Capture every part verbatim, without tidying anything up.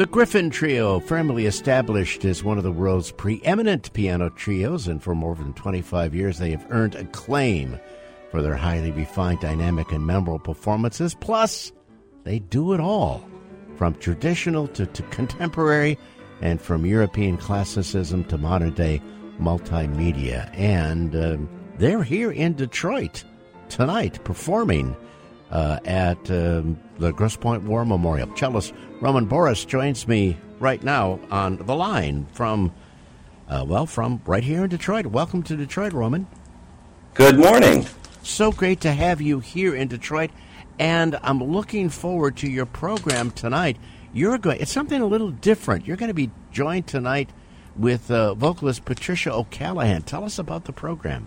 The Gryphon Trio, firmly established as one of the world's preeminent piano trios, and for more than twenty-five years they have earned acclaim for their highly refined, dynamic, and memorable performances. Plus, they do it all, from traditional to, to contemporary, and from European classicism to modern-day multimedia. And uh, they're here in Detroit tonight performing Uh, at um, the Grosse Pointe War Memorial. Cellist Roman Boras joins me right now on the line from, uh, well, from right here in Detroit. Welcome to Detroit, Roman. Good morning. So great to have you here in Detroit, and I'm looking forward to your program tonight. You're going. It's something a little different. You're going to be joined tonight with uh, vocalist Patricia O'Callaghan. Tell us about the program.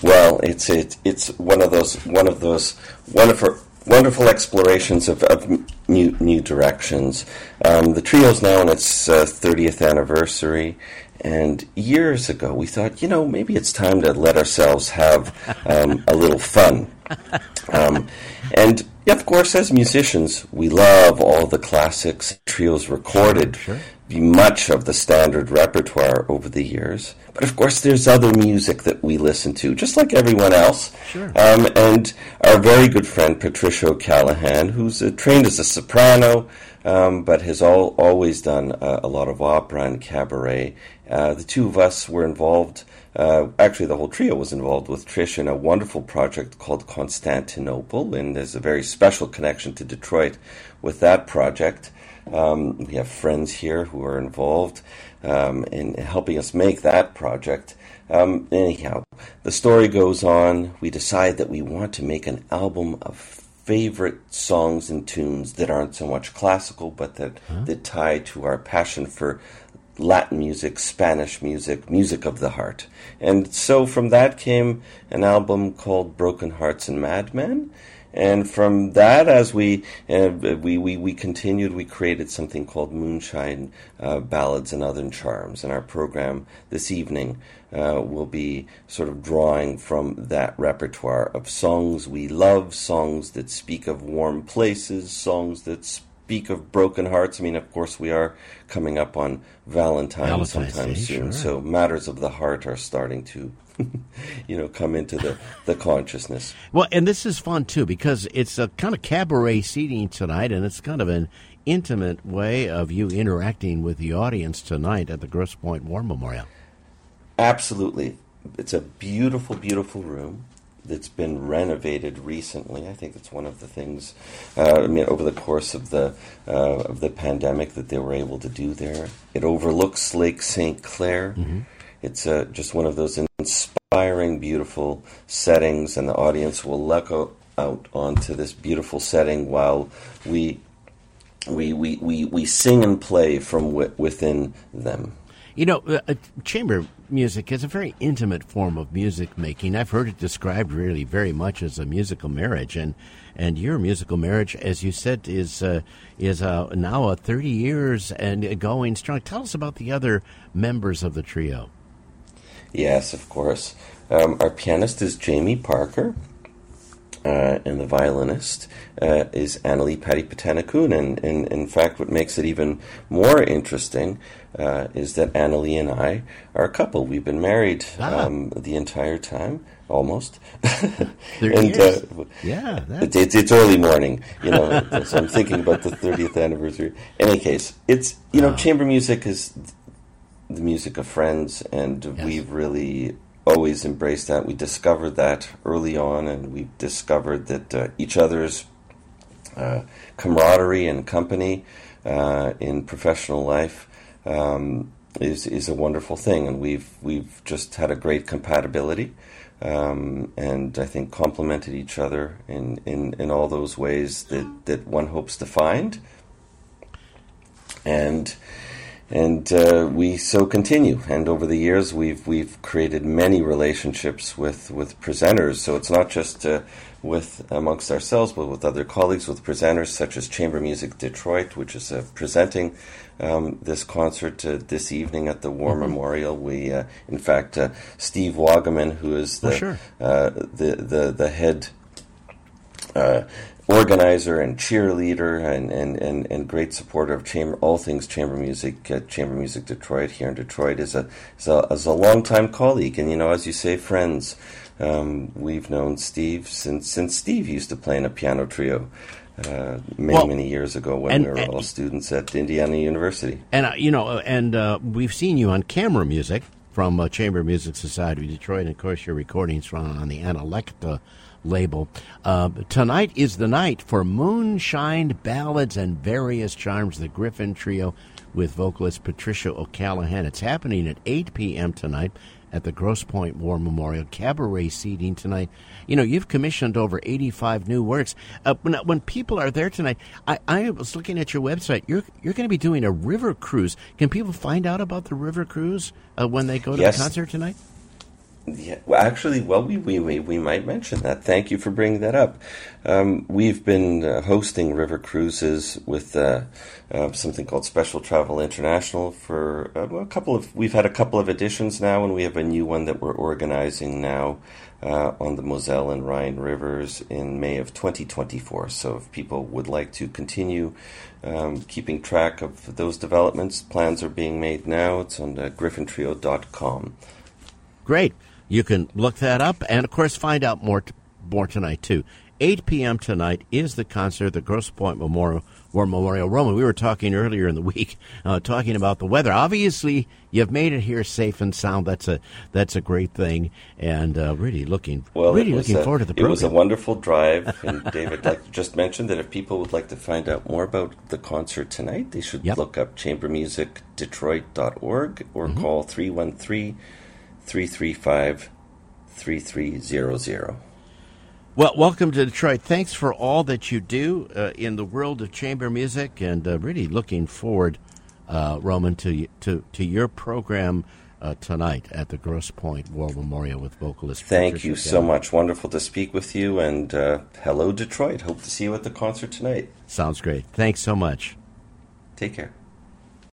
Well, it's it, it's one of those one of those wonderful wonderful explorations of, of new new directions. Um, the trio's now in its uh, thirtieth anniversary, and years ago we thought, you know, maybe it's time to let ourselves have um, a little fun. Um, and of course, as musicians, we love all the classics trios recorded. Sure. Much of the standard repertoire over the years. But of course, there's other music that we listen to, just like everyone else. Sure. Um, and our very good friend, Patricia O'Callaghan, who's uh, trained as a soprano, um, but has all, always done uh, a lot of opera and cabaret. Uh, the two of us were involved, uh, actually the whole trio was involved with Trish in a wonderful project called Constantinople, and there's a very special connection to Detroit with that project. Um, we have friends here who are involved um, in helping us make that project. Um, anyhow, the story goes on. We decide that we want to make an album of favorite songs and tunes that aren't so much classical, but that, huh? that tie to our passion for Latin music, Spanish music, music of the heart. And so from that came an album called Broken Hearts and Mad Men. And from that, as we, uh, we we we continued, we created something called Moonshine uh, Ballads and Other Charms. And our program this evening uh, will be sort of drawing from that repertoire of songs we love, songs that speak of warm places, songs that speak of broken hearts. I mean, of course, we are coming up on Valentine's, Valentine's sometime Day, soon, sure. So matters of the heart are starting to you know, come into the, the consciousness. Well, and this is fun, too, because it's a kind of cabaret seating tonight, and it's kind of an intimate way of you interacting with the audience tonight at the Grosse Pointe War Memorial. Absolutely. It's a beautiful, beautiful room that's been renovated recently. I think that's one of the things, uh, I mean, over the course of the uh, of the pandemic that they were able to do there. It overlooks Lake Saint Clair. Mm-hmm. It's uh, just one of those inspiring, beautiful settings, and the audience will look out onto this beautiful setting while we we we, we, we sing and play from w- within them. You know, uh, chamber music is a very intimate form of music making. I've heard it described really very much as a musical marriage, and and your musical marriage, as you said, is uh, is uh, now uh, thirty years and going strong. Tell us about the other members of the trio. Yes, of course. Um, our pianist is Jamie Parker, uh, and the violinist uh, is Annalee Patti Patanacoon. And, and in fact, what makes it even more interesting uh, is that Annalee and I are a couple. We've been married ah. um, the entire time, almost. and, uh, yeah, that's... It, it's early morning, you know. So I'm thinking about the thirtieth anniversary. In any case, it's you know, oh. chamber music is the music of friends, and yes. We've really always embraced that. We discovered that early on, and we've discovered that uh, each other's uh, camaraderie and company uh, in professional life um, is is a wonderful thing, and we've we've just had a great compatibility, um, and I think complemented each other in, in, in all those ways that, that one hopes to find. And And uh, we so continue, and over the years we've we've created many relationships with, with presenters. So it's not just uh, with amongst ourselves, but with other colleagues, with presenters such as Chamber Music Detroit, which is uh, presenting um, this concert uh, this evening at the War mm-hmm. Memorial. We, uh, in fact, uh, Steve Wagaman, who is the oh, sure. uh, the, the the head. Uh, organizer and cheerleader and, and, and, and great supporter of chamber, all things chamber music at Chamber Music Detroit here in Detroit, is a is a, is a longtime colleague. And, you know, as you say, friends. Um, we've known Steve since since Steve used to play in a piano trio uh, many, well, many years ago when and, we were and, all students at Indiana University. And, uh, you know, and uh, we've seen you on Camera Music from uh, Chamber Music Society of Detroit, and, of course, your recordings from on the Analecta label. Uh, tonight is the night for Moonshine Ballads and Various Charms, the Gryphon Trio with vocalist Patricia O'Callaghan. It's happening at eight p.m. tonight at the Grosse Pointe War Memorial. Cabaret seating tonight. You know, you've commissioned over eighty-five new works. Uh, when, when people are there tonight, I, I was looking at your website. You're you're going to be doing a river cruise. Can people find out about the river cruise uh, when they go to yes. the concert tonight? Yeah, well, actually, well, we, we, we, we might mention that. Thank you for bringing that up. Um, we've been uh, hosting river cruises with uh, uh, something called Special Travel International for uh, a couple of. We've had a couple of editions now, and we have a new one that we're organizing now uh, on the Moselle and Rhine rivers in May of twenty twenty-four. So, if people would like to continue um, keeping track of those developments, plans are being made now. It's on uh, Gryphon Trio dot com. Great. You can look that up and, of course, find out more t- more tonight, too. eight p.m. tonight is the concert, the Grosse Pointe Memorial, War Memorial. Roman, we were talking earlier in the week, uh, talking about the weather. Obviously, you've made it here safe and sound. That's a that's a great thing, and uh, really looking well, really looking a, forward to the program. It was a wonderful drive, and David like just mentioned that if people would like to find out more about the concert tonight, they should yep. look up chamber music detroit dot org or mm-hmm. call three one three, three one three three three five, three three zero zero. Well, welcome to Detroit. Thanks for all that you do uh, in the world of chamber music, and uh, really looking forward, uh, Roman, to to to your program uh, tonight at the Grosse Pointe War Memorial with vocalist. Thank Patricia you Gallen. So much. Wonderful to speak with you, and uh, hello, Detroit. Hope to see you at the concert tonight. Sounds great. Thanks so much. Take care.